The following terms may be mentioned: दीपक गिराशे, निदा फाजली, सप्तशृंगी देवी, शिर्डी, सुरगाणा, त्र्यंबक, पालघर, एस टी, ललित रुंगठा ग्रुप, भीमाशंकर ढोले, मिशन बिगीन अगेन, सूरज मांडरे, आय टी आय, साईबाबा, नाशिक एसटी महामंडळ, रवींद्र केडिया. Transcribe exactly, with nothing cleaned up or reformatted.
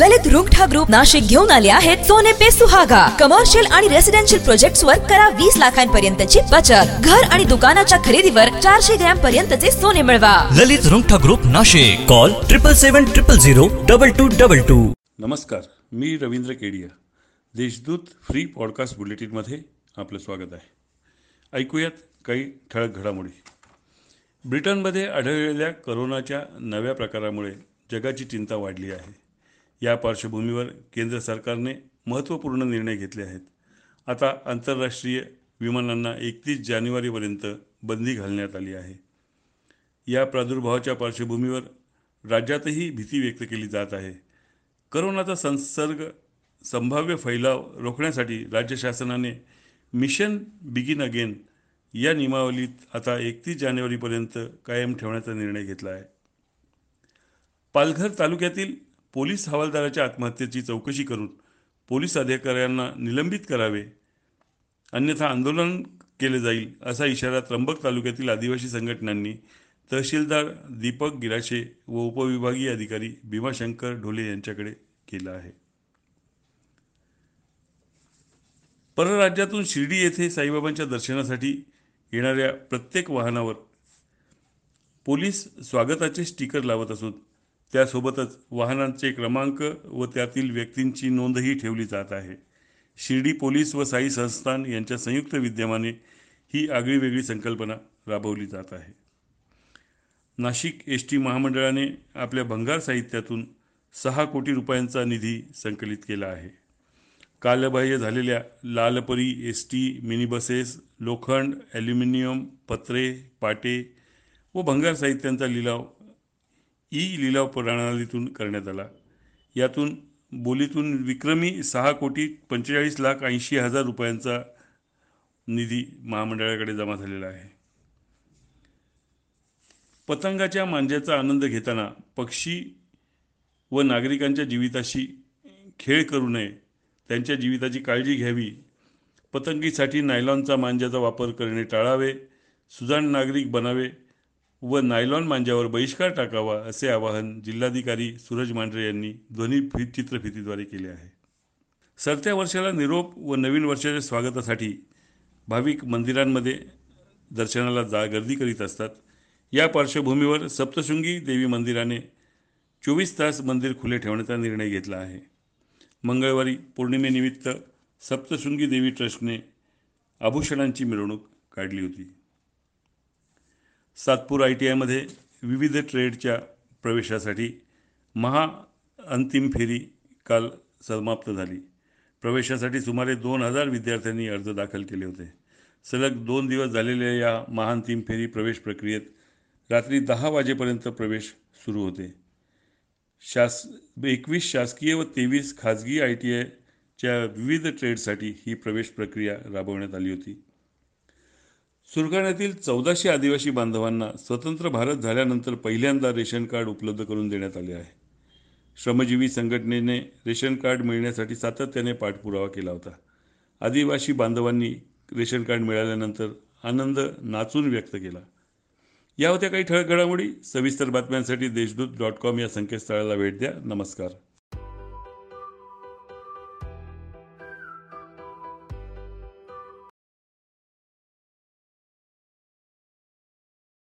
ललित रुंगठा ग्रुप Nashik घेऊन आले आहेत सोने पे सुहागा कमर्शियल आणि रेसिडेन्शियल प्रोजेक्ट्स वर करा वीस लाखांपर्यंतची बचत. घर आणि दुकानाच्या खरेदीवर चारशे ग्रॅम पर्यंतचे सोने मिळवा. ललित रुंगठा ग्रुप Nashik. Call triple seven triple zero double two double two. नमस्कार, मी रवींद्र केडिया. Deshdoot free podcast bulletin मध्ये आपलं स्वागत आहे. ऐकूयात काही ठळक घडामोडी. ब्रिटनमध्ये आढळलेल्या करोनाच्या नव्या प्रकारामुळे जगाची चिंता वाढली आहे. या पार्श्वभूमीवर केंद्र सरकारने महत्त्वपूर्ण निर्णय घेतले आहेत. आता आंतरराष्ट्रीय विमानांना एकतीस जानेवारीपर्यंत बंदी घालण्यात आली आहे. या प्रादुर्भावाच्या पार्श्वभूमीवर राज्यातही भीती व्यक्त केली जात आहे. करोनाचा संसर्ग संभाव्य फैलाव रोखण्यासाठी राज्य शासनाने मिशन बिगीन अगेन या नियमावलीत आता एकतीस जानेवारीपर्यंत कायम ठेवण्याचा निर्णय घेतला आहे. पालघर तालुक्यातील पोलीस हवालदाराच्या आत्महत्येची चौकशी करून पोलीस अधिकाऱ्यांना निलंबित करावे, अन्यथा आंदोलन केले जाईल, असा इशारा त्र्यंबक तालुक्यातील आदिवासी संघटनांनी तहसीलदार दीपक गिराशे व उपविभागीय अधिकारी भीमाशंकर ढोले यांच्याकडे केला आहे. परराज्यातून शिर्डी येथे साईबाबांच्या दर्शनासाठी येणाऱ्या प्रत्येक वाहनावर पोलीस स्वागताचे स्टिकर लावत असून त्यासोबतच वाहनांचे क्रमांक व त्यातील व्यक्तींची नोंदही ठेवली जात आहे. शिर्डी पोलीस व साई संस्थान यांच्या संयुक्त विद्यमाने ही आगळीवेगळी संकल्पना राबवली जात आहे. नाशिक एसटी महामंडळाने आपल्या भंगार साहित्यातून सहा कोटी रुपयांचा निधी संकलित केला आहे. कालबाह्य झालेल्या Lalpari, एस टी, mini buses, लोखंड, ॲल्युमिनियम, पत्रे, पाटे व भंगार साहित्यांचा लिलाव ई लिलाव प्रणालीतून करण्यात आला. यातून बोलीतून विक्रमी सहा कोटी पंचेचाळीस लाख ऐंशी हजार रुपयांचा निधी महामंडळाकडे जमा झालेला आहे. पतंगाच्या मांज्याचा आनंद घेताना पक्षी व नागरिकांच्या जीविताशी खेळ करू नये, त्यांच्या जीविताची काळजी घ्यावी. पतंगीसाठी नायलॉनचा मांज्याचा वापर करणे टाळावे, सुजाण नागरिक बनावे व नायलॉन मांज्यावर बहिष्कार टाकावा, असे आवाहन जिल्हाधिकारी सूरज मांडरे यांनी ध्वनी चित्रफितीद्वारे केले आहे. सरत्या वर्षाला निरोप व नवीन वर्षाच्या स्वागतासाठी भाविक मंदिरांमध्ये दर्शनाला जा गर्दी करीत असतात. या पार्श्वभूमीवर सप्तशृंगी देवी मंदिराने चोवीस तास मंदिर खुले ठेवण्याचा निर्णय घेतला आहे. मंगळवारी पौर्णिमेनिमित्त सप्तशृंगी देवी ट्रस्टने आभूषणांची मिरवणूक काढली होती. सातपुर आई टी मध्ये विविध ट्रेडच्या प्रवेशासाठी महा अंतिम फेरी काल समाप्त झाली. प्रवेशासाठी सुमारे दोन हजार विद्यार्थ्यांनी अर्ज दाखल केले होते. सलग दोन दिवस झालेल्या या महाअंतिम फेरी प्रवेश प्रक्रियेत रात्री दहा वाजेपर्यंत प्रवेश सुरू होते. शास एकवीस शासकीय व तेवीस खाजगी आय टी आयच्या विविध ट्रेडसाठी ही प्रवेश प्रक्रिया राबवण्यात आली होती. सुरगाण्यातील चौदाशे आदिवासी बांधवांना स्वतंत्र भारत झाल्यानंतर पहिल्यांदा रेशन कार्ड उपलब्ध करून देण्यात आले आहे. श्रमजीवी संघटनेने रेशन कार्ड मिळण्यासाठी सातत्याने पाठपुरावा केला होता. आदिवासी बांधवांनी रेशन कार्ड मिळाल्यानंतर आनंद नाचून व्यक्त केला. या होत्या काही ठळक घडामोडी. सविस्तर बातम्यांसाठी देशदूत डॉट कॉम या संकेतस्थळाला भेट द्या. नमस्कार.